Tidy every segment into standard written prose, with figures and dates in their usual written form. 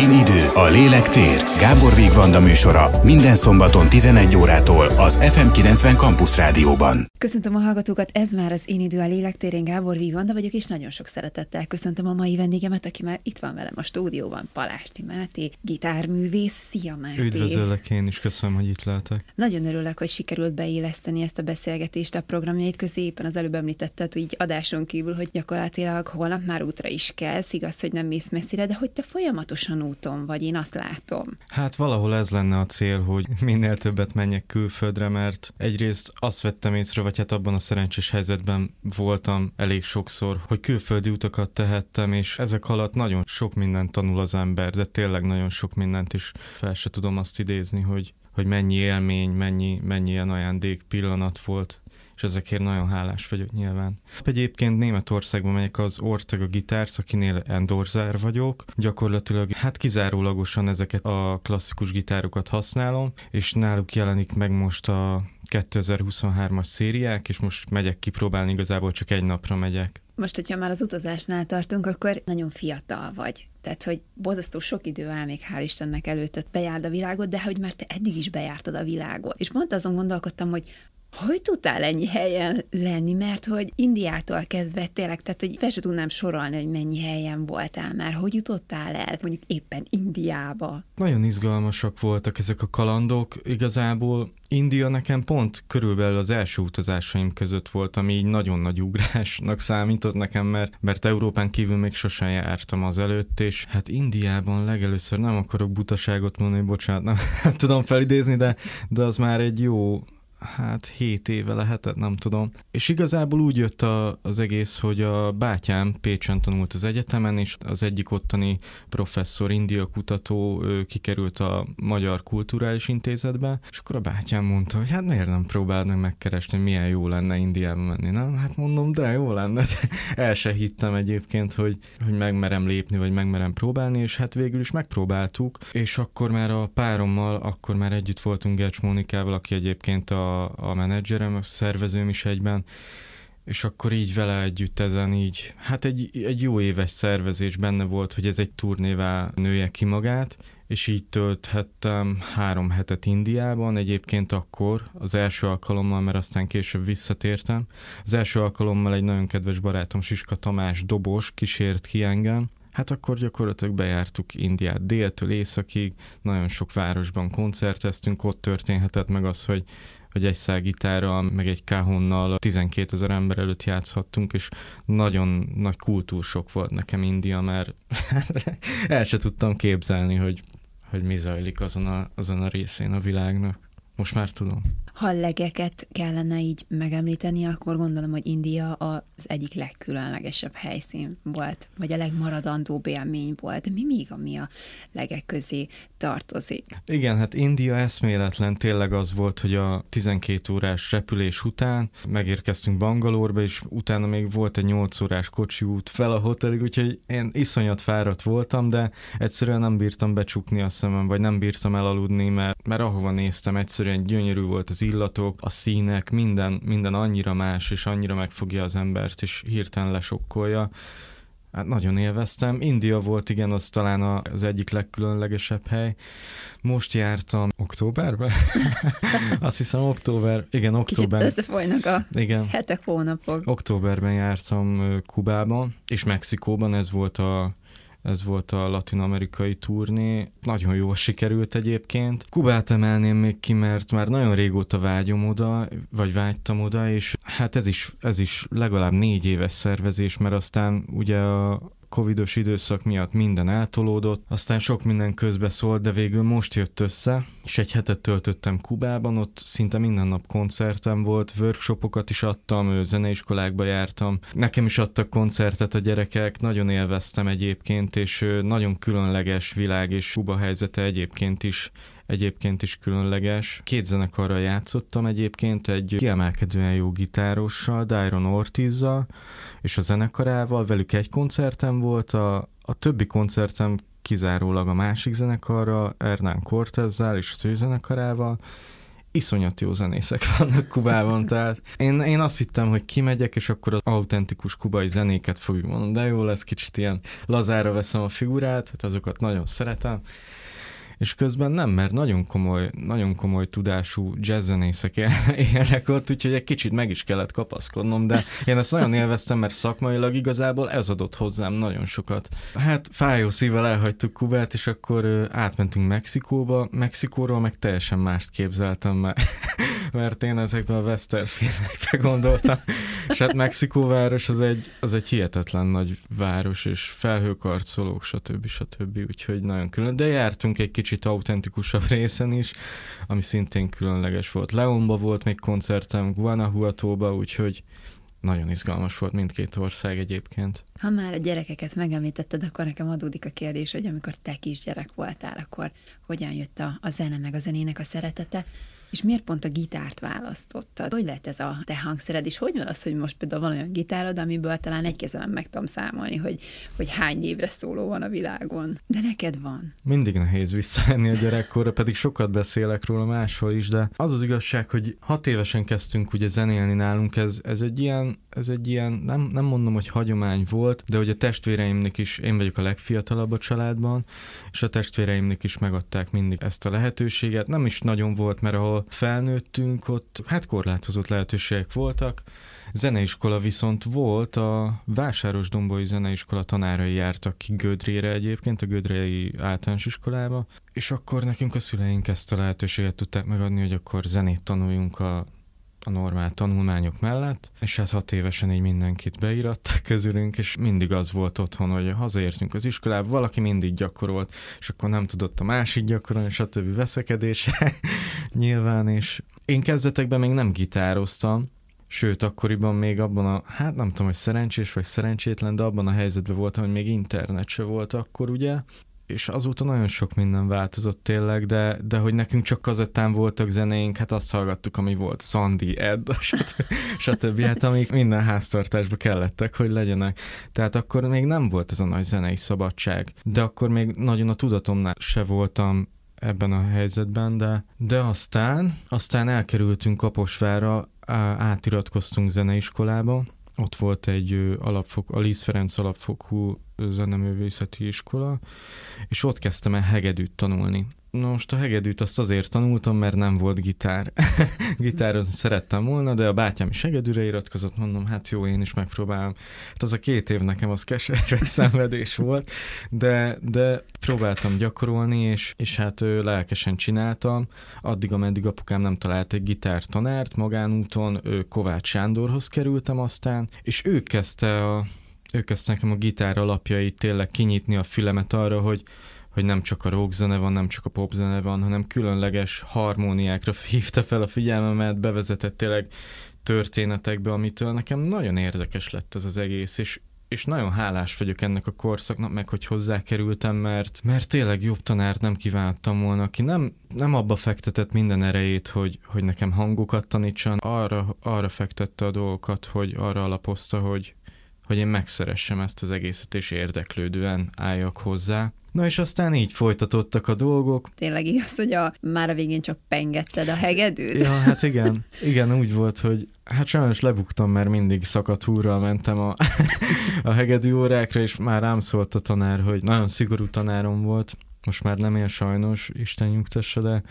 Én idő, a lélek tér. Gábor Vigh Vanda műsora minden szombaton 11 órától az FM90 Campus Rádióban. Köszöntöm a hallgatókat, ez már az Én idő, a lélek tér. Én Gábor Vigh Vanda vagyok, és nagyon sok szeretettel köszöntöm a mai vendégemet, aki már itt van velem a stúdióban, Palásti Máté, gitárművész. Szia, Máté! Üdvözöllek én is, köszönöm, hogy itt lehetek. Nagyon örülök, hogy sikerült beilleszteni ezt a beszélgetést a programjaid közé. Éppen az előbb említetted, hogy így adáson kívül, hogy gyakorlatilag holnap már útra is kelsz, igaz, hogy nem mész messzire, de hogy te folyamatosan úton vagy, én azt látom. Hát valahol ez lenne a cél, hogy minél többet menjek külföldre, mert egyrészt azt vettem észre, vagy hát abban a szerencsés helyzetben voltam elég sokszor, hogy külföldi utakat tehettem, és ezek alatt nagyon sok mindent tanul az ember, de tényleg nagyon sok mindent is fel se tudom azt idézni, hogy mennyi élmény, mennyi ilyen ajándék pillanat volt, és ezekért nagyon hálás vagyok nyilván. Egyébként Németországba megyek az Ortega gitárz, akinél Endorzer vagyok. Gyakorlatilag hát kizárólagosan ezeket a klasszikus gitárokat használom, és náluk jelenik meg most a 2023-as szériák, és most megyek kipróbálni, igazából csak egy napra megyek. Most, hogyha már az utazásnál tartunk, akkor nagyon fiatal vagy. Tehát, hogy borzasztó sok idő áll még, hál' Istennek, előtted, bejárd a világot, de hogy már te eddig is bejártad a világot. És pont azon gondolkodtam, hogy tudtál ennyi helyen lenni, mert hogy Indiától kezdve tényleg, tehát hogy fel se tudnám sorolni, hogy mennyi helyen voltál már, hogy jutottál el mondjuk éppen Indiába? Nagyon izgalmasak voltak ezek a kalandok. Igazából India nekem pont körülbelül az első utazásaim között volt, ami így nagyon nagy ugrásnak számított nekem, mert Európán kívül még sosem jártam azelőtt, és hát Indiában legelőször, nem akarok butaságot mondani, bocsánat, nem tudom felidézni, de az már egy jó... hát 7 éve lehetett, nem tudom. És igazából úgy jött az egész, hogy a bátyám Pécsen tanult az egyetemen, és az egyik ottani professzor, india kutató, kikerült a Magyar Kulturális Intézetbe, és akkor a bátyám mondta, hogy hát miért nem próbálnak megkeresni, milyen jó lenne Indiába menni, nem? Hát mondom, de jó lenne. El se hittem egyébként, hogy megmerem lépni, vagy megmerem próbálni, és hát végül is megpróbáltuk, és akkor már a párommal, akkor már együtt voltunk Gercs Mónikával, aki egyébként a menedzserem, a szervezőm is egyben, és akkor így vele együtt ezen így, hát egy jó éves szervezés benne volt, hogy ez egy turnévá nője ki magát, és így tölthettem 3 hetet Indiában, egyébként akkor az első alkalommal, mert aztán később visszatértem. Az első alkalommal egy nagyon kedves barátom, Siska Tamás Dobos kísért ki engem. Hát akkor gyakorlatilag bejártuk Indiát déltől északig, nagyon sok városban koncerteztünk, ott történhetett meg az, hogy egy szál gitárral, meg egy kahonnal 12 000 ember előtt játszhattunk, és nagyon nagy kultúrsok volt nekem India, mert el se tudtam képzelni, hogy mi zajlik azon a részén a világnak. Most már tudom. Ha legeket kellene így megemlíteni, akkor gondolom, hogy India az egyik legkülönlegesebb helyszín volt, vagy a legmaradandóbb élmény volt. De mi még, ami a legek közé tartozik? Igen, hát India eszméletlen, tényleg az volt, hogy a 12 órás repülés után megérkeztünk Bangalorba, és utána még volt egy 8 órás kocsiút fel a hotelig, úgyhogy én iszonyat fáradt voltam, de egyszerűen nem bírtam becsukni a szemem, vagy nem bírtam elaludni, mert ahova néztem, egyszerűen gyönyörű volt az illatok, a színek, minden annyira más, és annyira megfogja az embert, és hirtelen lesokkolja. Hát nagyon élveztem. India volt, igen, az talán az egyik legkülönlegesebb hely. Most jártam októberben? Azt hiszem októberben. Kicsit összefolynak a hetek, hónapok. Októberben jártam Kubában, és Mexikóban ez volt a latin-amerikai turné. Nagyon jól sikerült egyébként. Kubát emelném még ki, mert már nagyon régóta vágytam oda, és hát ez is legalább 4 éves szervezés, mert aztán ugye a covidos időszak miatt minden eltolódott, aztán sok minden közbeszólt, de végül most jött össze, és egy hetet töltöttem Kubában, ott szinte minden nap koncertem volt, workshopokat is adtam, zeneiskolákba jártam, nekem is adtak koncertet a gyerekek, nagyon élveztem egyébként, és nagyon különleges világ, és Kuba helyzete egyébként is különleges. 2 zenekarral játszottam egyébként, egy kiemelkedően jó gitárossal, Dairon Ortizzal és a zenekarával, velük egy koncertem volt, a többi koncertem kizárólag a másik zenekarral, Hernán Cortezzel és az ő zenekarával, iszonyat jó zenészek vannak Kubában, tehát én azt hittem, hogy kimegyek, és akkor az autentikus kubai zenéket fogjuk mondani, de jó lesz, kicsit ilyen lazára veszem a figurát, tehát azokat nagyon szeretem, és közben nem, mert nagyon komoly tudású jazzzenészek élnek ott, úgyhogy egy kicsit meg is kellett kapaszkodnom, de én ezt nagyon élveztem, mert szakmailag igazából ez adott hozzám nagyon sokat. Hát fájó szívvel elhagytuk Kubát, és akkor átmentünk Mexikóba. Mexikóról meg teljesen mást képzeltem, mert én ezekben a western filmekbe gondoltam. És hát Mexikóváros az egy hihetetlen nagy város, és felhőkarcolók, stb. Úgyhogy nagyon külön. De jártunk egy kicsit autentikusabb részen is, ami szintén különleges volt. Leonba volt még koncertem, Guanajuatóba, úgyhogy nagyon izgalmas volt mindkét ország egyébként. Ha már a gyerekeket megemlítetted, akkor nekem adódik a kérdés, hogy amikor te kisgyerek voltál, akkor hogyan jött a zene meg a zenének a szeretete, és miért pont a gitárt választottad? Hogy lett ez a te hangszered, és hogy van az, hogy most például van olyan gitárod, amiből talán egy kezemben meg tudom számolni, hogy hány évre szóló van a világon. De neked van. Mindig nehéz visszaállni a gyerekkorra, pedig sokat beszélek róla máshol is, de az igazság, hogy 6 évesen kezdtünk ugye zenélni nálunk, ez egy ilyen nem mondom, hogy hagyomány volt, de hogy a testvéreimnek is, én vagyok a legfiatalabb a családban, és a testvéreimnek is megadták mindig ezt a lehetőséget. Nem is nagyon volt, mert ahol felnőttünk, ott hát korlátozott lehetőségek voltak. Zeneiskola viszont volt, a Vásáros Dombói Zeneiskola tanárai jártak ki Gödrére egyébként, a Gödrei Általános Iskolába, és akkor nekünk a szüleink ezt a lehetőséget tudták megadni, hogy akkor zenét tanuljunk a normál tanulmányok mellett, és hát 6 évesen így mindenkit beírattak közülünk, és mindig az volt otthon, hogy hazaértünk az iskolába, valaki mindig gyakorolt, és akkor nem tudott a másik gyakorolni, és a többi veszekedése nyilván, és én kezdetekben még nem gitároztam, sőt, akkoriban még abban hát nem tudom, hogy szerencsés vagy szerencsétlen, de abban a helyzetben voltam, hogy még internet se volt akkor, ugye, és azóta nagyon sok minden változott tényleg, de hogy nekünk csak kazettán voltak zenéink, hát azt hallgattuk, ami volt, Sandy, Ed, stb. Hát amik minden háztartásba kellettek, hogy legyenek. Tehát akkor még nem volt ez a nagy zenei szabadság, de akkor még nagyon a tudatomnál se voltam ebben a helyzetben, de aztán elkerültünk Kaposvárra, átiratkoztunk zeneiskolába, ott volt egy a Liszt Ferenc alapfokú zeneművészeti iskola, és ott kezdtem el hegedűt tanulni. Na most a hegedűt azt azért tanultam, mert nem volt gitár. Gitározni szerettem volna, de a bátyám is hegedűre iratkozott, mondom, hát jó, én is megpróbálom. Hát az a 2 év nekem az keserves szenvedés volt, de próbáltam gyakorolni, és hát lelkesen csináltam. Addig, ameddig apukám nem talált egy gitártanárt, magánúton Kovács Sándorhoz kerültem aztán, és ő kezdte nekem a gitár alapjait tényleg kinyitni a fülemet arra, hogy nem csak a rockzene van, nem csak a popzene van, hanem különleges harmóniákra hívta fel a figyelmemet, bevezetett tényleg történetekbe, amitől nekem nagyon érdekes lett ez az egész, és nagyon hálás vagyok ennek a korszaknak, meg hogy hozzákerültem, mert tényleg jobb tanárt nem kívántam volna, aki nem abba fektetett minden erejét, hogy nekem hangokat tanítson, arra fektette a dolgokat, hogy arra alapozta, hogy én megszeressem ezt az egészet, és érdeklődően álljak hozzá. Na és aztán így folytatottak a dolgok. Tényleg igaz, hogy már a végén csak pengetted a hegedűt? Ja, hát igen. Igen, úgy volt, hogy hát sajnos lebuktam, mert mindig szakadt húrral mentem a hegedű órákra, és már rám szólt a tanár, hogy nagyon szigorú tanárom volt. Most már nem él sajnos, Isten nyugtassa,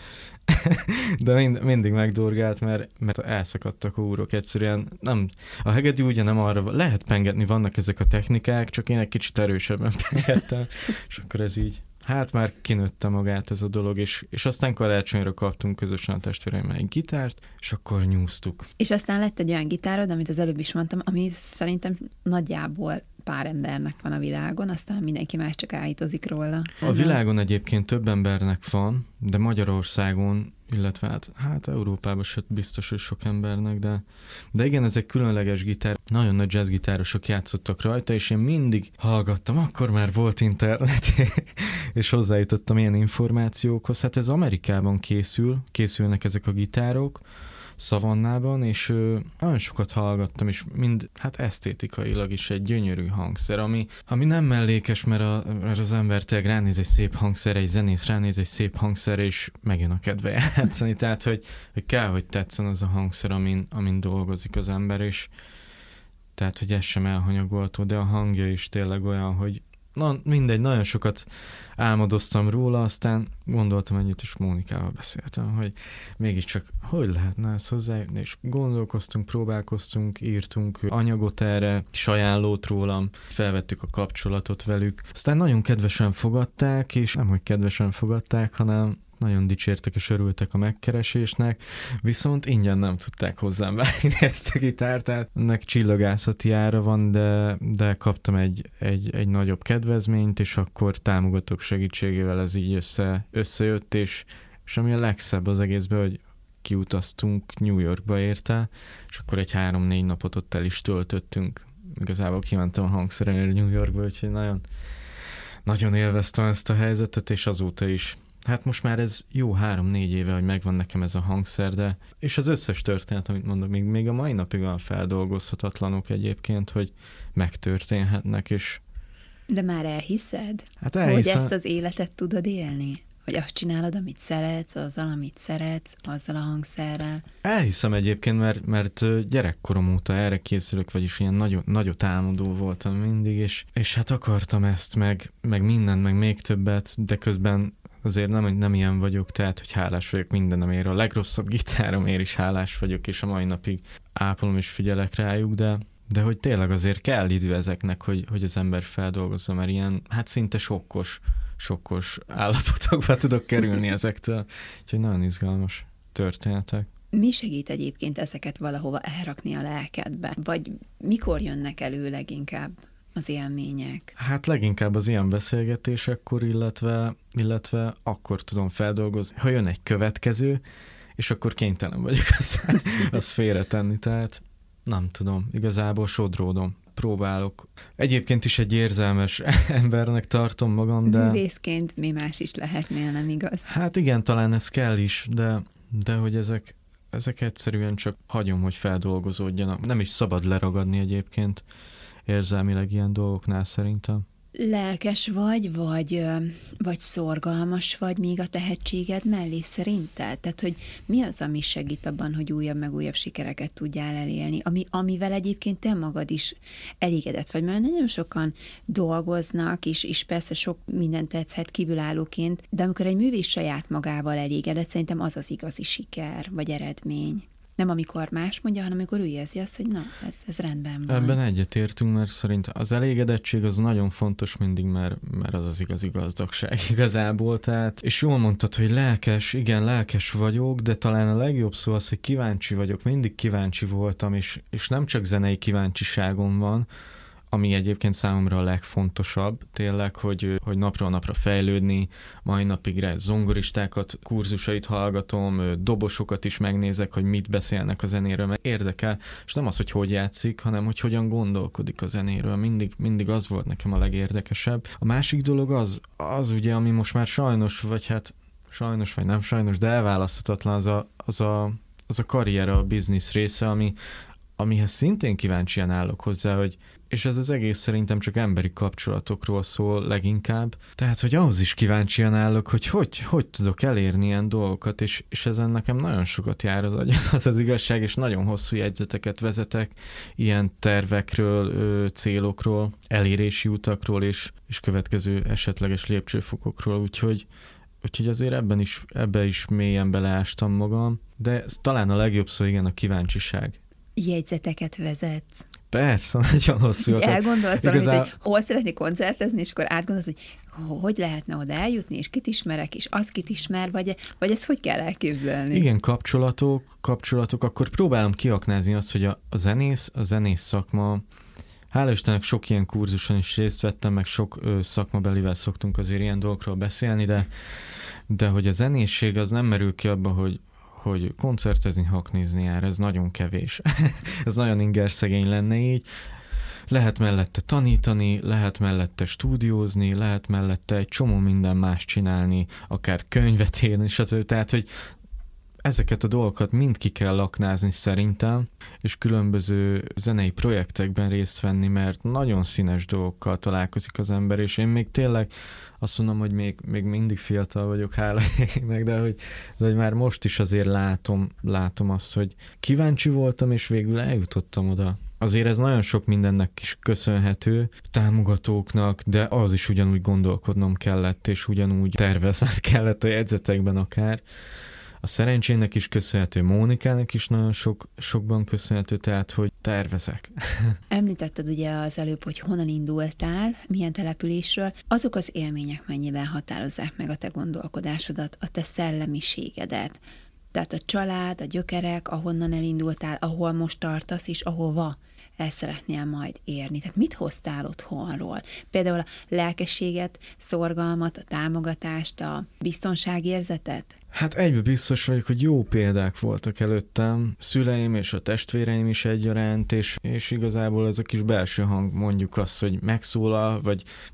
de mindig megdorgált, mert elszakadtak a úrok egyszerűen. Nem, a hegedű ugye nem arra lehet pengetni, vannak ezek a technikák, csak én egy kicsit erősebben pengettem, és akkor ez így. Hát már kinőtte magát ez a dolog, és aztán karácsonyra kaptunk közösen a testvéreimmel egy gitárt, és akkor nyúztuk. És aztán lett egy olyan gitárod, amit az előbb is mondtam, ami szerintem nagyjából pár embernek van a világon, aztán mindenki más csak állítozik róla. A világon egyébként több embernek van, de Magyarországon, illetve hát Európában se biztos, hogy sok embernek, de igen, ez egy különleges gitár. Nagyon nagy jazzgitárosok játszottak rajta, és én mindig hallgattam, akkor már volt internet, és hozzájutottam ilyen információkhoz. Hát ez Amerikában készülnek ezek a gitárok, szavannában, és nagyon sokat hallgattam, és mind, hát esztétikailag is egy gyönyörű hangszer, ami nem mellékes, mert az ember tényleg ránéz egy szép hangszerre, egy zenész ránéz egy szép hangszerre, és megjön a kedve játszani, tehát hogy kell, hogy tetszen az a hangszer, amin dolgozik az ember, és tehát, hogy ez sem elhanyagolható, de a hangja is tényleg olyan, hogy mindegy, nagyon sokat álmodoztam róla, aztán gondoltam ennyit, és Mónikával beszéltem, hogy mégiscsak hogy lehetne ezt hozzájutni, és gondolkoztunk, próbálkoztunk, írtunk anyagot erre, ajánlót rólam, felvettük a kapcsolatot velük. Aztán nagyon kedvesen fogadták, és nem, hogy kedvesen fogadták, hanem nagyon dicsértek és örültek a megkeresésnek, viszont ingyen nem tudták hozzám vágni ezt a gitárt, tehát ennek csillagászati ára van, de kaptam egy nagyobb kedvezményt, és akkor támogatók segítségével ez így összejött, és ami a legszebb az egészben, hogy kiutaztunk New Yorkba érte, és akkor egy 3-4 napot ott el is töltöttünk. Igazából kimentem a hangszeremért New Yorkba, úgyhogy nagyon, nagyon élveztem ezt a helyzetet, és azóta is. Hát most már ez jó 3-4 éve, hogy megvan nekem ez a hangszer, de... És az összes történet, amit mondok, még a mai napig olyan feldolgozhatatlanok egyébként, hogy megtörténhetnek, és... De már elhiszed? Hát elhiszem. Hogy ezt az életet tudod élni? Hogy azt csinálod, amit szeretsz, azzal, amit szeretsz, azzal a hangszerrel? Elhiszem egyébként, mert gyerekkorom óta erre készülök, vagyis ilyen nagyot álmodó voltam mindig, és hát akartam ezt, meg mindent, meg még többet, de közben... Azért nem ilyen vagyok, tehát, hogy hálás vagyok mindenemért. A legrosszabb gitáromért is hálás vagyok, és a mai napig ápolom és figyelek rájuk, de hogy tényleg azért kell idő ezeknek, hogy az ember feldolgozza, mert ilyen, hát szinte sokkos állapotokba tudok kerülni ezektől. Úgyhogy nagyon izgalmas történetek. Mi segít egyébként ezeket valahova elrakni a lelkedbe? Vagy mikor jönnek elő leginkább az élmények? Hát leginkább az ilyen beszélgetésekkor, illetve akkor tudom feldolgozni, ha jön egy következő, és akkor kénytelen vagyok azt félretenni, tehát nem tudom, igazából sodródom, próbálok. Egyébként is egy érzelmes embernek tartom magam, de... Művészként mi más is lehetnél, nem igaz? Hát igen, talán ez kell is, de hogy ezek egyszerűen csak hagyom, hogy feldolgozódjanak. Nem is szabad leragadni egyébként érzelmileg ilyen dolgoknál szerintem. Lelkes vagy szorgalmas vagy még a tehetséged mellé szerinted? Tehát, hogy mi az, ami segít abban, hogy újabb meg újabb sikereket tudjál elélni, amivel egyébként te magad is elégedett vagy, mert nagyon sokan dolgoznak, és persze sok mindent tetszhet kívülállóként, de amikor egy művész saját magával elégedett, szerintem az az igazi siker vagy eredmény. Nem amikor más mondja, hanem amikor ő érzi azt, hogy na, ez rendben van. Ebben egyetértünk, mert szerint az elégedettség az nagyon fontos mindig, mert az az igazi gazdagság igazából. Tehát, és jól mondtad, hogy lelkes, igen, lelkes vagyok, de talán a legjobb szó az, hogy kíváncsi vagyok. Mindig kíváncsi voltam, és nem csak zenei kíváncsiságom van, ami egyébként számomra a legfontosabb, tényleg, hogy napról napra fejlődni, mai napig zongoristákat, kurzusait hallgatom, dobosokat is megnézek, hogy mit beszélnek a zenéről, mert érdekel, és nem az, hogy játszik, hanem hogy hogyan gondolkodik a zenéről. Mindig az volt nekem a legérdekesebb. A másik dolog az ugye, ami most már sajnos, vagy hát sajnos, vagy nem sajnos, de elválaszthatatlan az a karrier, a biznisz része, amihez szintén kíváncsian állok hozzá, és ez az egész szerintem csak emberi kapcsolatokról szól leginkább. Tehát, hogy ahhoz is kíváncsian állok, hogy tudok elérni ilyen dolgokat, és ezen nekem nagyon sokat jár az agyam, az az igazság, és nagyon hosszú jegyzeteket vezetek ilyen tervekről, célokról, elérési utakról, és következő esetleges lépcsőfokokról, úgyhogy azért ebbe is mélyen beleástam magam, de talán a legjobb szó, igen, a kíváncsiság. Jegyzeteket vezetsz. Persze, nagyon hosszú. Így elgondolsz hogy hol szeretnék koncertezni, és akkor átgondolsz, hogy lehetne oda eljutni, és kit ismerek, és az kit ismer, vagy ezt hogy kell elképzelni? Igen, kapcsolatok, akkor próbálom kiaknázni azt, hogy a zenész szakma, hála Istennek sok ilyen kurzuson is részt vettem, meg sok szakmabelivel szoktunk azért ilyen dolgokról beszélni, de hogy a zenészség az nem merül ki abba, hogy koncertezni, haknizni jár, ez nagyon kevés. Ez nagyon ingerszegény lenne így. Lehet mellette tanítani, lehet mellette stúdiózni, lehet mellette egy csomó minden más csinálni, akár könyvet írni, stb. Tehát, hogy Ezeket a dolgokat mind ki kell laknázni szerintem, és különböző zenei projektekben részt venni, mert nagyon színes dolgokkal találkozik az ember, és én még tényleg azt mondom, hogy még mindig fiatal vagyok, hála égnek, de hogy már most is azért látom azt, hogy kíváncsi voltam, és végül eljutottam oda. Azért ez nagyon sok mindennek is köszönhető, támogatóknak, de az is ugyanúgy gondolkodnom kellett, és ugyanúgy tervezni kellett a jegyzetekben akár. A szerencsének is köszönhető, Mónikának is nagyon sokban köszönhető, tehát, hogy tervezek. Említetted ugye az előbb, hogy honnan indultál, milyen településről. Azok az élmények mennyiben határozzák meg a te gondolkodásodat, a te szellemiségedet. Tehát a család, a gyökerek, ahonnan elindultál, ahol most tartasz és ahova el szeretnél majd érni. Tehát mit hoztál otthonról? Például a lelkességet, szorgalmat, a támogatást, a biztonságérzetet? Hát egyben biztos vagyok, hogy jó példák voltak előttem, szüleim és a testvéreim is egyaránt, és igazából ez a kis belső hang, mondjuk azt, hogy megszólal,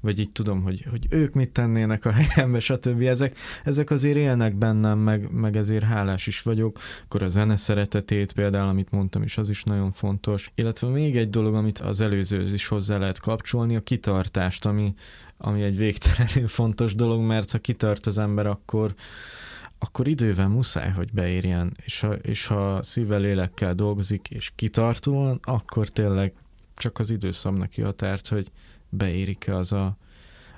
vagy így tudom, hogy ők mit tennének a helyembe, stb. Ezek azért élnek bennem, meg ezért hálás is vagyok. Akkor a zene szeretetét például, amit mondtam is, az is nagyon fontos. Illetve még egy dolog, amit az előzőhöz is hozzá lehet kapcsolni, a kitartást, ami egy végtelenül fontos dolog, mert ha kitart az ember, akkor idővel muszáj, hogy beérjen, és ha szívvel, lélekkel dolgozik, és kitartóan, akkor tényleg csak az idő szab neki határt, hogy beérik-e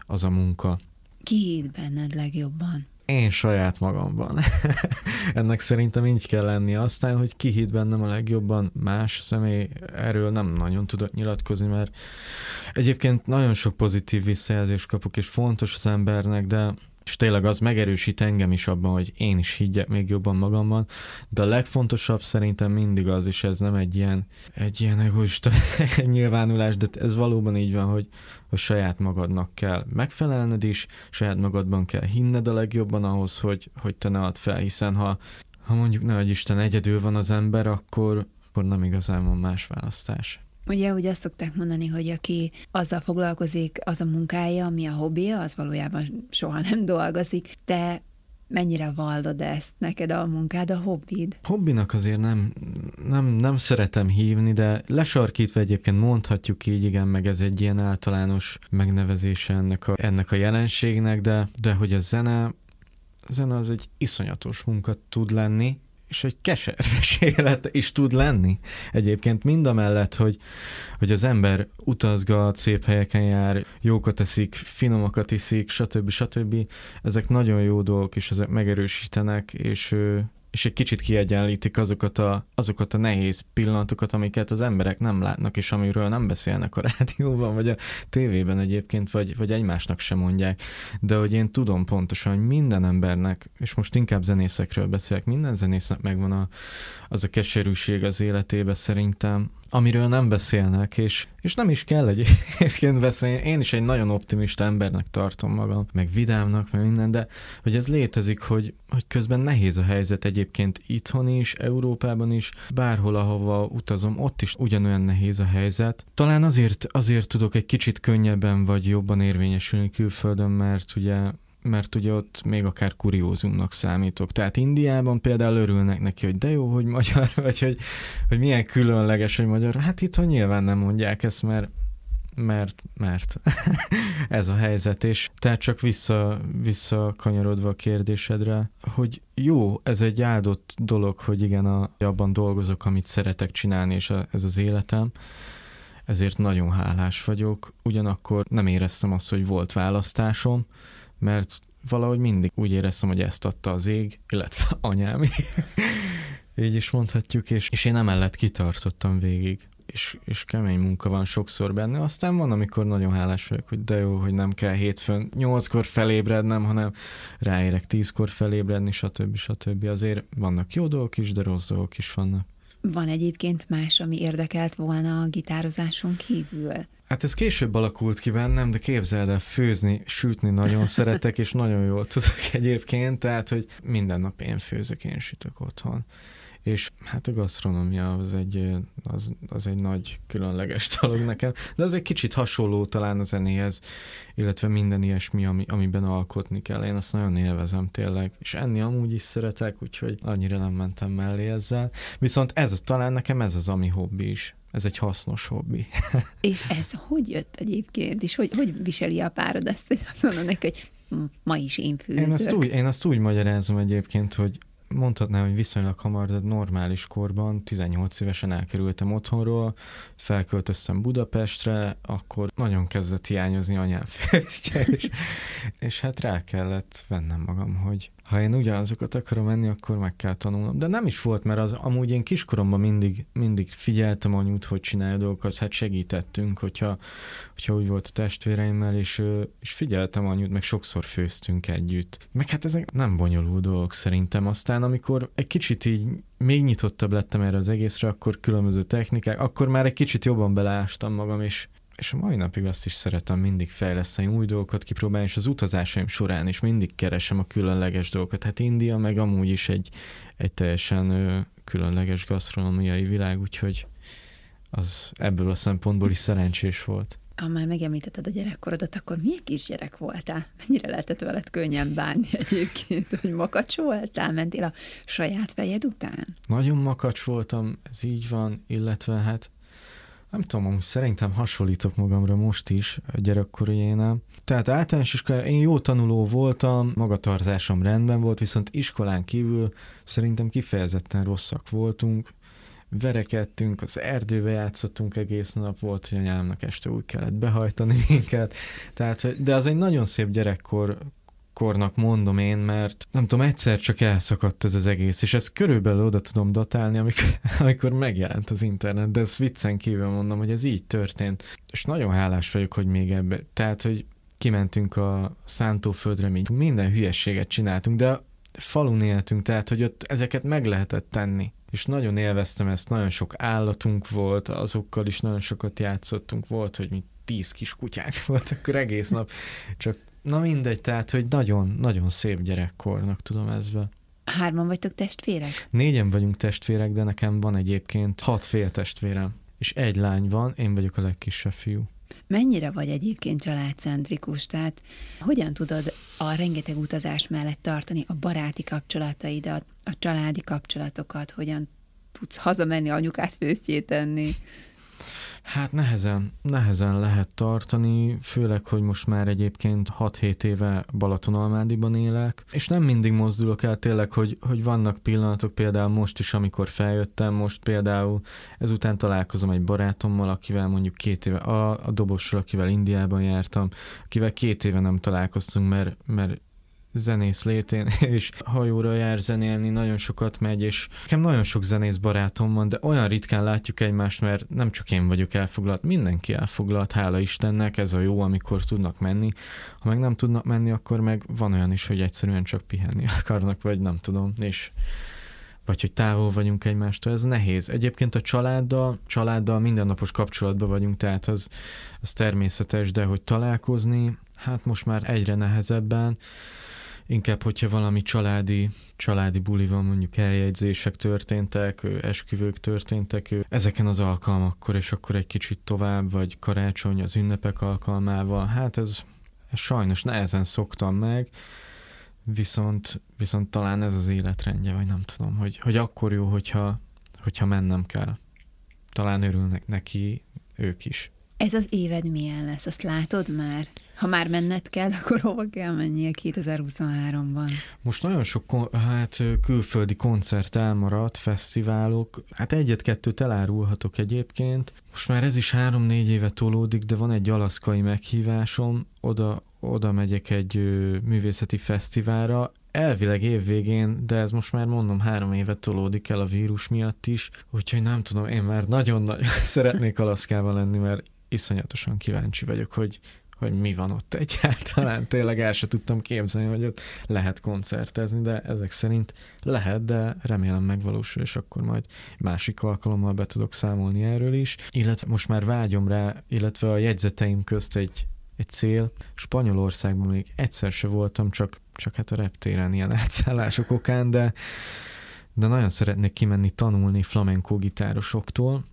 az a munka. Ki hitt benned legjobban? Én saját magamban. Ennek szerintem így kell lenni. Aztán, hogy ki hitt bennem a legjobban, más személy, erről nem nagyon tudok nyilatkozni, mert egyébként nagyon sok pozitív visszajelzést kapok, és fontos az embernek, de és tényleg az megerősít engem is abban, hogy én is higgyek még jobban magamban, de a legfontosabb szerintem mindig az, és ez nem egy ilyen egoista nyilvánulás, de ez valóban így van, hogy saját magadnak kell megfelelned is, saját magadban kell hinned a legjobban ahhoz, hogy te ne add fel, hiszen ha mondjuk nehogy Isten egyedül van az ember, akkor nem igazán van más választás. Ugye úgy azt szokták mondani, hogy aki azzal foglalkozik, az a munkája, ami a hobbija, az valójában soha nem dolgozik. Te mennyire vallod ezt? Neked a munkád a hobbid? Hobbinak azért nem szeretem hívni, de lesarkítva egyébként mondhatjuk így, igen, meg ez egy ilyen általános megnevezése ennek a jelenségnek, de hogy a zene az egy iszonyatos munka tud lenni, és egy keserves élet is tud lenni. Egyébként mindamellett, hogy az ember utazgat, szép helyeken jár, jókat eszik, finomakat iszik, stb. Ezek nagyon jó dolgok, és ezek megerősítenek, és egy kicsit kiegyenlítik azokat a nehéz pillanatokat, amiket az emberek nem látnak, és amiről nem beszélnek a rádióban, vagy a tévében egyébként, vagy egymásnak sem mondják. De hogy én tudom pontosan, hogy minden embernek, és most inkább zenészekről beszélek, minden zenésznek megvan az a keserűség az életében szerintem, amiről nem beszélnek, és nem is kell egyébként beszélni. Én is egy nagyon optimista embernek tartom magam, meg vidámnak, meg minden, de hogy ez létezik, hogy közben nehéz a helyzet egyébként itthon is, Európában is, bárhol, ahova utazom, ott is ugyanolyan nehéz a helyzet. Talán azért tudok egy kicsit könnyebben vagy jobban érvényesülni külföldön, mert ugye ott még akár kuriózumnak számítok. Tehát Indiában például örülnek neki, hogy de jó, hogy magyar, vagy hogy milyen különleges, hogy magyar. Hát itthon nyilván nem mondják ezt, mert ez a helyzet, és tehát csak visszakanyarodva a kérdésedre, hogy jó, ez egy áldott dolog, hogy igen, abban dolgozok, amit szeretek csinálni, és ez az életem. Ezért nagyon hálás vagyok. Ugyanakkor nem éreztem azt, hogy volt választásom, mert valahogy mindig úgy éreztem, hogy ezt adta az ég, illetve anyám. Így is mondhatjuk, és én emellett kitartottam végig, és kemény munka van sokszor benne. Aztán van, amikor nagyon hálás vagyok, hogy de jó, hogy nem kell hétfőn 8-kor felébrednem, hanem ráérek 10-kor felébredni, stb. Azért vannak jó dolgok is, de rossz dolgok is vannak. Van egyébként más, ami érdekelt volna a gitározáson kívül? Hát ez később alakult ki bennem, de képzeld el, főzni, sütni nagyon szeretek, és nagyon jól tudok egyébként, tehát, hogy minden nap én főzök, én sütök otthon. és hát a gasztronómia az egy nagy különleges dolog nekem, de az egy kicsit hasonló talán a zenéhez, illetve minden ilyesmi, amiben alkotni kell. Én azt nagyon élvezem tényleg, és enni amúgy is szeretek, úgyhogy annyira nem mentem mellé ezzel. Viszont ez talán nekem ez az, ami hobbi is. Ez egy hasznos hobbi. És ez hogy jött egyébként? És hogy viseli a párod ezt, hogy azt mondom neki, hogy ma is én főzök? Én azt úgy magyarázom egyébként, hogy mondhatnám, hogy viszonylag hamar, de normális korban, 18 évesen elkerültem otthonról, felköltöztem Budapestre, akkor nagyon kezdett hiányozni anyám főztje, és hát rá kellett vennem magam, hogy ha én ugyanazokat akarom enni, akkor meg kell tanulnom. De nem is volt, mert amúgy én kiskoromban mindig figyeltem anyut, hogy csinálja dolgokat, hát segítettünk, hogyha úgy volt a testvéreimmel, és figyeltem anyut, meg sokszor főztünk együtt. Meg hát ezek nem bonyolult dolgok szerintem. Aztán amikor egy kicsit így még nyitottabb lettem erre az egészre, akkor különböző technikák, akkor már egy kicsit jobban beleástam magam, és a mai napig azt is szeretem mindig fejleszteni, új dolgokat kipróbálni, és az utazásaim során is mindig keresem a különleges dolgokat. Hát India meg amúgy is egy teljesen különleges gasztronómiai világ, úgyhogy az ebből a szempontból is szerencsés volt. Ha már megemlítetted a gyerekkorodat, akkor milyen kisgyerek voltál? Mennyire lehetett veled könnyen bánni egyébként, hogy makacs voltál? Mentél a saját fejed után? Nagyon makacs voltam, ez így van, illetve hát nem tudom, amúgy szerintem hasonlítok magamra most is a gyerekkorénál. Tehát általános iskolában én jó tanuló voltam, magatartásom rendben volt, viszont iskolán kívül szerintem kifejezetten rosszak voltunk. Verekedtünk, az erdőbe játszottunk egész nap, volt, hogy anyámnak este úgy kellett behajtani minket. Tehát, de az egy nagyon szép gyerekkornak mondom én, mert nem tudom, egyszer csak elszakadt ez az egész, és ezt körülbelül oda tudom datálni, amikor megjelent az internet, de ezt viccen kívül mondom, hogy ez így történt. És nagyon hálás vagyok, hogy még ebben. Tehát, hogy kimentünk a szántóföldre, minden hülyeséget csináltunk, de falun éltünk, tehát, hogy ott ezeket meg lehetett tenni. És nagyon élveztem ezt, nagyon sok állatunk volt, azokkal is nagyon sokat játszottunk, volt, hogy 10 kis kutyák volt, akkor egész nap csak, na mindegy, tehát, hogy nagyon szép gyerekkornak tudom ezbe. 3-an vagytok testvérek? 4-en vagyunk testvérek, de nekem van egyébként 6 féltestvérem, és 1 lány van, én vagyok a legkisebb fiú. Mennyire vagy egyébként családcentrikus? Tehát hogyan tudod a rengeteg utazás mellett tartani a baráti kapcsolataidat, a családi kapcsolatokat? Hogyan tudsz hazamenni, anyukát főztjét enni? Hát nehezen lehet tartani, főleg, hogy most már egyébként 6-7 éve Balatonalmádiban élek, és nem mindig mozdulok el tényleg, hogy vannak pillanatok, például most is, amikor feljöttem, most például ezután találkozom egy barátommal, akivel mondjuk 2 éve, a Dobosról, akivel Indiában jártam, akivel 2 éve nem találkoztunk, mert zenész létén, és hajóra jár zenélni, nagyon sokat megy, és nekem nagyon sok zenész barátom van, de olyan ritkán látjuk egymást, mert nem csak én vagyok elfoglalt, mindenki elfoglalt, hála Istennek, ez a jó, amikor tudnak menni. Ha meg nem tudnak menni, akkor meg van olyan is, hogy egyszerűen csak pihenni akarnak, vagy nem tudom, és vagy hogy távol vagyunk egymástól, ez nehéz. Egyébként a családdal mindennapos kapcsolatban vagyunk, tehát az természetes, de hogy találkozni, hát most már egyre nehezebben, inkább, hogyha valami családi buli van, mondjuk eljegyzések történtek, esküvők történtek, ezeken az alkalmakkor, és akkor egy kicsit tovább, vagy karácsony az ünnepek alkalmával, hát ez sajnos nehezen szoktam meg, viszont talán ez az életrendje, vagy nem tudom, hogy akkor jó, hogyha mennem kell. Talán örülnek neki ők is. Ez az éved milyen lesz? Azt látod már? Ha már menned kell, akkor hova kell mennie 2023-ban? Most nagyon sok külföldi koncert elmaradt, fesztiválok. Hát 1-2 elárulhatok egyébként. Most már ez is 3-4 éve tolódik, de van egy alaszkai meghívásom. Oda megyek egy művészeti fesztiválra. Elvileg évvégén, de ez most már mondom 3 éve tolódik el a vírus miatt is. Úgyhogy nem tudom, én már nagyon-nagyon szeretnék Alaszkában lenni, mert iszonyatosan kíváncsi vagyok, hogy mi van ott egyáltalán. Tényleg el se tudtam képzelni, hogy ott lehet koncertezni, de ezek szerint lehet, de remélem megvalósul, és akkor majd másik alkalommal be tudok számolni erről is. Illetve most már vágyom rá, illetve a jegyzeteim közt egy cél. Spanyolországban még egyszer se voltam, csak hát a reptéren ilyen átszállások okán, de de nagyon szeretnék kimenni tanulni flamenco gitárosoktól,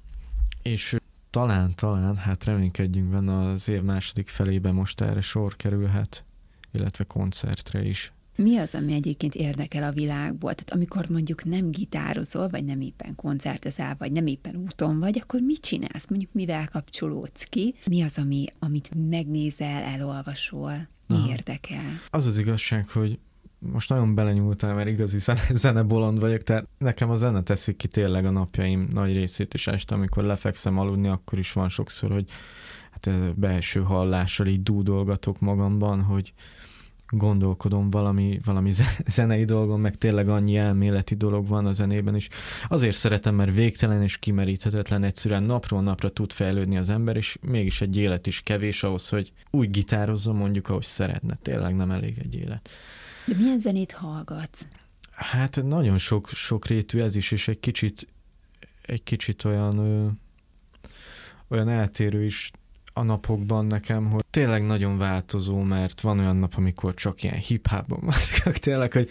és talán, hát reménykedjünk benne, az év második felében most erre sor kerülhet, illetve koncertre is. Mi az, ami egyébként érdekel a világból? Tehát amikor mondjuk nem gitározol, vagy nem éppen koncertezál, vagy nem éppen úton vagy, akkor mit csinálsz? Mondjuk mivel kapcsolódsz ki? Mi az, amit megnézel, elolvasol? Mi érdekel? Az az igazság, hogy most nagyon belenyúltál, mert igazi zenebolond vagyok, tehát nekem a zene teszik ki tényleg a napjaim nagy részét, és este, amikor lefekszem aludni, akkor is van sokszor, hogy hát belső hallással így dúdolgatok magamban, hogy gondolkodom valami zenei dolgon, meg tényleg annyi elméleti dolog van a zenében is. Azért szeretem, mert végtelen és kimeríthetetlen, egyszerűen napról napra tud fejlődni az ember, és mégis egy élet is kevés ahhoz, hogy úgy gitározzon mondjuk, ahogy szeretne. Tényleg nem elég egy élet. De milyen zenét hallgatsz? Hát nagyon sok rétű ez is, és egy kicsit olyan eltérő is a napokban nekem, hogy tényleg nagyon változó, mert van olyan nap, amikor csak ilyen hip-hopban maszkak, tényleg,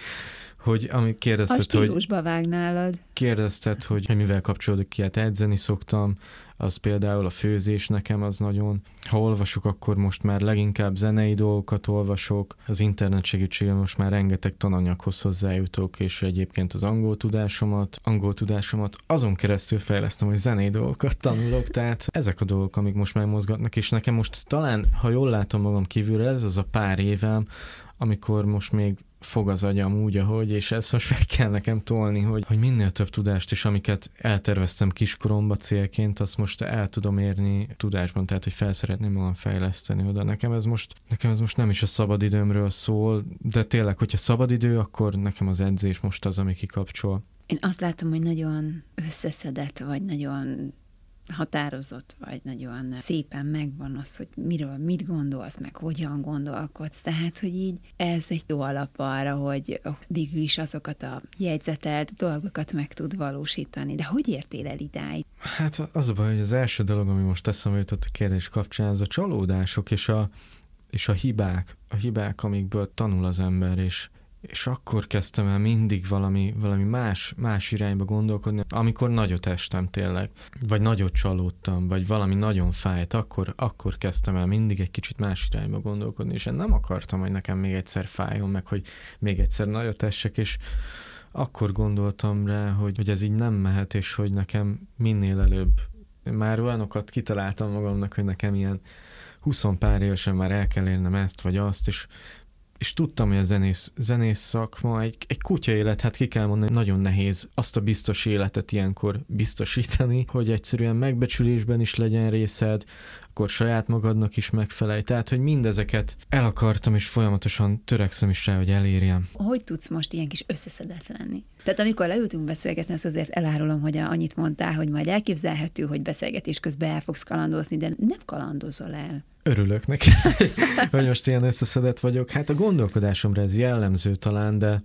hogy ami kérdezted, hogy... A stílusba vágnálad. Kérdezted, hogy mivel kapcsolódik ki, hát edzeni szoktam, az például a főzés nekem az nagyon. Ha olvasok, akkor most már leginkább zenei dolgokat olvasok. Az internet segítségével most már rengeteg tananyaghoz hozzájutok, és egyébként az angol tudásomat azon keresztül fejlesztem, hogy zenei dolgokat tanulok, tehát ezek a dolgok, amik most megmozgatnak, és nekem most talán, ha jól látom magam kívülre, ez az a pár évem, amikor most még fog az agyam úgy, ahogy, és ezt most meg kell nekem tolni, hogy minél több tudást is, amiket elterveztem kiskoromba célként, azt most el tudom érni tudásban, tehát hogy fel szeretném magam fejleszteni oda. Nekem ez most nem is a szabadidőmről szól, de tényleg, hogyha szabadidő, akkor nekem az edzés most az, ami kikapcsol. Én azt látom, hogy nagyon összeszedett vagy, nagyon határozott vagy, nagyon szépen megvan az, hogy miről mit gondolsz, meg hogyan gondolkodsz, tehát, hogy így ez egy jó alap arra, hogy végül is azokat a jegyzetelt dolgokat meg tud valósítani. De hogy értél el idáig? Hát az a baj, hogy az első dolog, ami most eszembe jutott a kérdés kapcsán, az a csalódások és a hibák. A hibák, amikből tanul az ember, és akkor kezdtem el mindig valami más irányba gondolkodni, amikor nagyot estem tényleg, vagy nagyot csalódtam, vagy valami nagyon fájt, akkor kezdtem el mindig egy kicsit más irányba gondolkodni, és én nem akartam, hogy nekem még egyszer fájjon, meg hogy még egyszer nagyot essek, és akkor gondoltam rá, hogy ez így nem mehet, és hogy nekem minél előbb, már olyanokat kitaláltam magamnak, hogy nekem ilyen 20 pár évesen már el kell érnem ezt vagy azt, és tudtam, hogy a zenész szakma egy kutya élet, hát ki kell mondani, nagyon nehéz azt a biztos életet ilyenkor biztosítani, hogy egyszerűen megbecsülésben is legyen részed, akkor saját magadnak is megfelelj. Tehát, hogy mindezeket el akartam, és folyamatosan törekszem is rá, hogy elérjem. Hogy tudsz most ilyen kis összeszedett lenni? Tehát amikor leültünk beszélgetni, azt azért elárulom, hogy annyit mondtál, hogy majd elképzelhető, hogy beszélgetés közben el fogsz kalandozni, de nem kalandozol el. Örülök neki, hogy most ilyen összeszedett vagyok. Hát a gondolkodásomra ez jellemző talán, de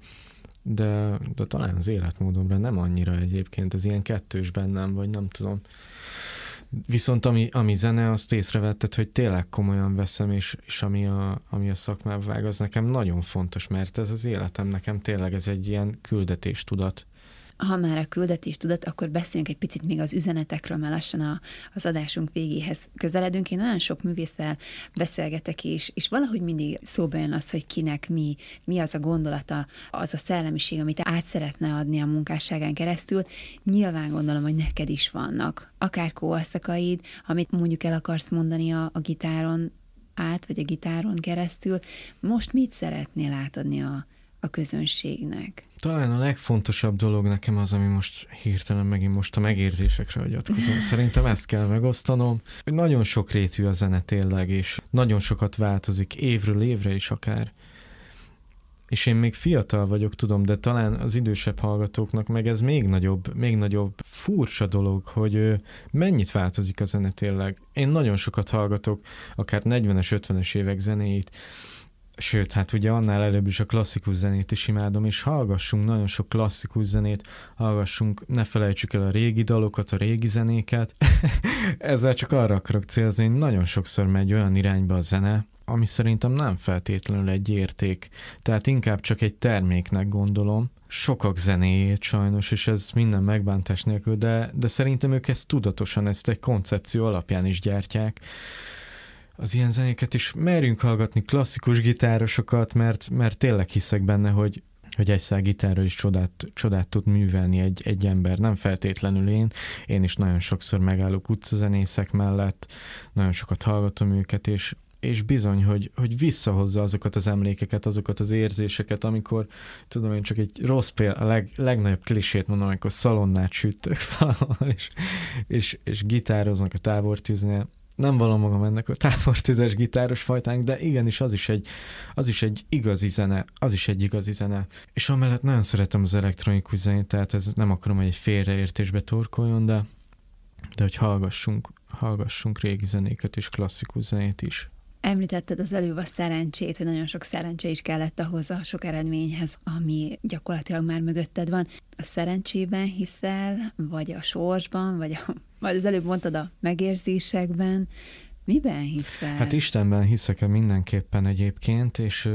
talán az életmódomra nem annyira egyébként. Ez ilyen kettős bennem, vagy nem tudom. Viszont ami zene, azt észrevetted, hogy tényleg komolyan veszem, és ami a szakmába vág, az nekem nagyon fontos, mert ez az életem nekem tényleg, ez egy ilyen küldetéstudat. Ha már a küldetéstudat, akkor beszéljünk egy picit még az üzenetekről, mert lassan az adásunk végéhez közeledünk. Én nagyon sok művésszel beszélgetek, és valahogy mindig szóba jön az, hogy kinek mi az a gondolata, az a szellemiség, amit át szeretne adni a munkásságán keresztül. Nyilván gondolom, hogy neked is vannak. Akár kóaszakaid, amit mondjuk el akarsz mondani a gitáron át, vagy a gitáron keresztül. Most mit szeretnél átadni a közönségnek? Talán a legfontosabb dolog nekem az, ami most hirtelen megint most a megérzésekre hagyatkozom. Szerintem ezt kell megosztanom. Nagyon sokrétű a zene tényleg, és nagyon sokat változik évről évre is akár. És én még fiatal vagyok, tudom, de talán az idősebb hallgatóknak meg ez még nagyobb furcsa dolog, hogy mennyit változik a zene tényleg. Én nagyon sokat hallgatok, akár 40-es, 50-es évek zenéit, sőt, hát ugye annál előbb is a klasszikus zenét is imádom, és hallgassunk nagyon sok klasszikus zenét, hallgassunk, ne felejtsük el a régi dalokat, a régi zenéket. Ezzel csak arra akarok célzni, hogy nagyon sokszor megy olyan irányba a zene, ami szerintem nem feltétlenül egy érték, tehát inkább csak egy terméknek gondolom, sokak zenéjét sajnos, és ez minden megbántás nélkül, de szerintem ők ezt tudatosan, ezt egy koncepció alapján is gyártják. Az ilyen zenéket is merjünk hallgatni klasszikus gitárosokat, mert tényleg hiszek benne, hogy egy szál gitárral is csodát tud művelni egy ember, nem feltétlenül én. Én is nagyon sokszor megállok utcazenészek mellett, nagyon sokat hallgatom őket, és bizony, hogy visszahozza azokat az emlékeket, azokat az érzéseket, amikor, tudom én csak egy rossz példa, a legnagyobb klisét mondom, amikor szalonnát sütök falon, és gitároznak a tábortűznél. Nem való magam ennek a tábortűzes gitáros fajtánk, de igenis az is egy igazi zene, az is egy igazi zene. És amellett nagyon szeretem az elektronikus zenét, tehát ez nem akarom, hogy egy félreértésbe torkoljon, de hogy hallgassunk régi zenéket és klasszikus zenét is. Említetted az előbb a szerencsét, hogy nagyon sok szerencse is kellett ahhoz a sok eredményhez, ami gyakorlatilag már mögötted van. A szerencsében hiszel, vagy a sorsban, vagy az előbb mondtad a megérzésekben. Miben hiszel? Hát Istenben hiszek mindenképpen egyébként, és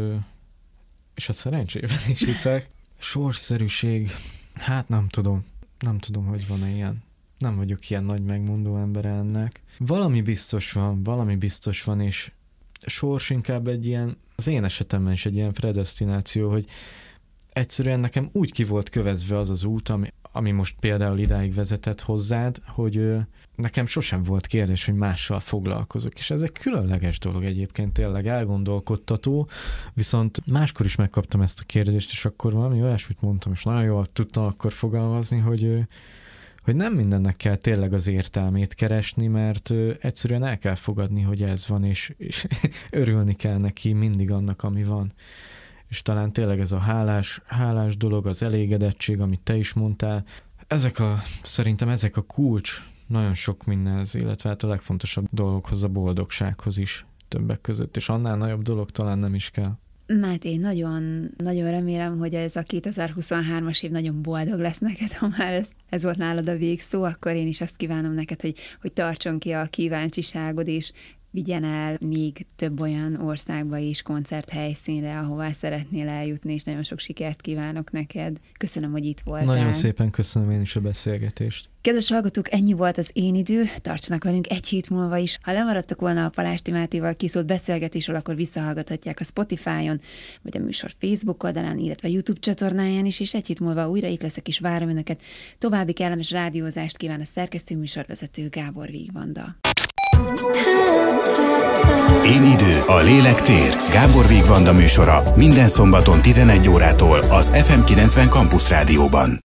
a szerencsében is hiszek. Sorsszerűség, hát nem tudom, hogy van-e ilyen. Nem vagyok ilyen nagy megmondó ember ennek. Valami biztos van, és sors inkább egy ilyen, az én esetemben is egy ilyen predestináció, hogy egyszerűen nekem úgy ki volt kövezve az az út, ami most például idáig vezetett hozzád, hogy nekem sosem volt kérdés, hogy mással foglalkozok. És ez egy különleges dolog egyébként, tényleg elgondolkodtató, viszont máskor is megkaptam ezt a kérdést, és akkor valami olyasmit mondtam, és nagyon jól tudtam akkor fogalmazni, hogy nem mindennek kell tényleg az értelmét keresni, mert egyszerűen el kell fogadni, hogy ez van, és örülni kell neki mindig annak, ami van. És talán tényleg ez a hálás dolog, az elégedettség, amit te is mondtál, szerintem ezek a kulcs nagyon sok mindenhez, illetve hát a legfontosabb dologhoz, a boldogsághoz is többek között, és annál nagyobb dolog talán nem is kell. Máté, nagyon, nagyon remélem, hogy ez a 2023-as év nagyon boldog lesz neked, ha már ez volt nálad a végszó, akkor én is azt kívánom neked, hogy tartson ki a kíváncsiságod, és vigyen el még több olyan országba és koncerthelyszínre, ahová szeretnél eljutni, és nagyon sok sikert kívánok neked. Köszönöm, hogy itt voltál. Nagyon szépen köszönöm én is a beszélgetést. Kedves hallgatók, ennyi volt az Én idő, tartsanak velünk egy hét múlva is. Ha lemaradtak volna a Palásti Mátéval készült beszélgetésről, akkor visszahallgathatják a Spotify-on, vagy a műsor Facebook oldalán, illetve YouTube csatornáján is, és egy hét múlva újra itt leszek, és várom önöket. További kellemes rádiózást kíván a szerkesztő műsorvezető Gábor Vigh Vanda. Én idő, a lélektér. Gábor Vigh Vanda műsora minden szombaton 11 órától az FM90 Campus Rádióban.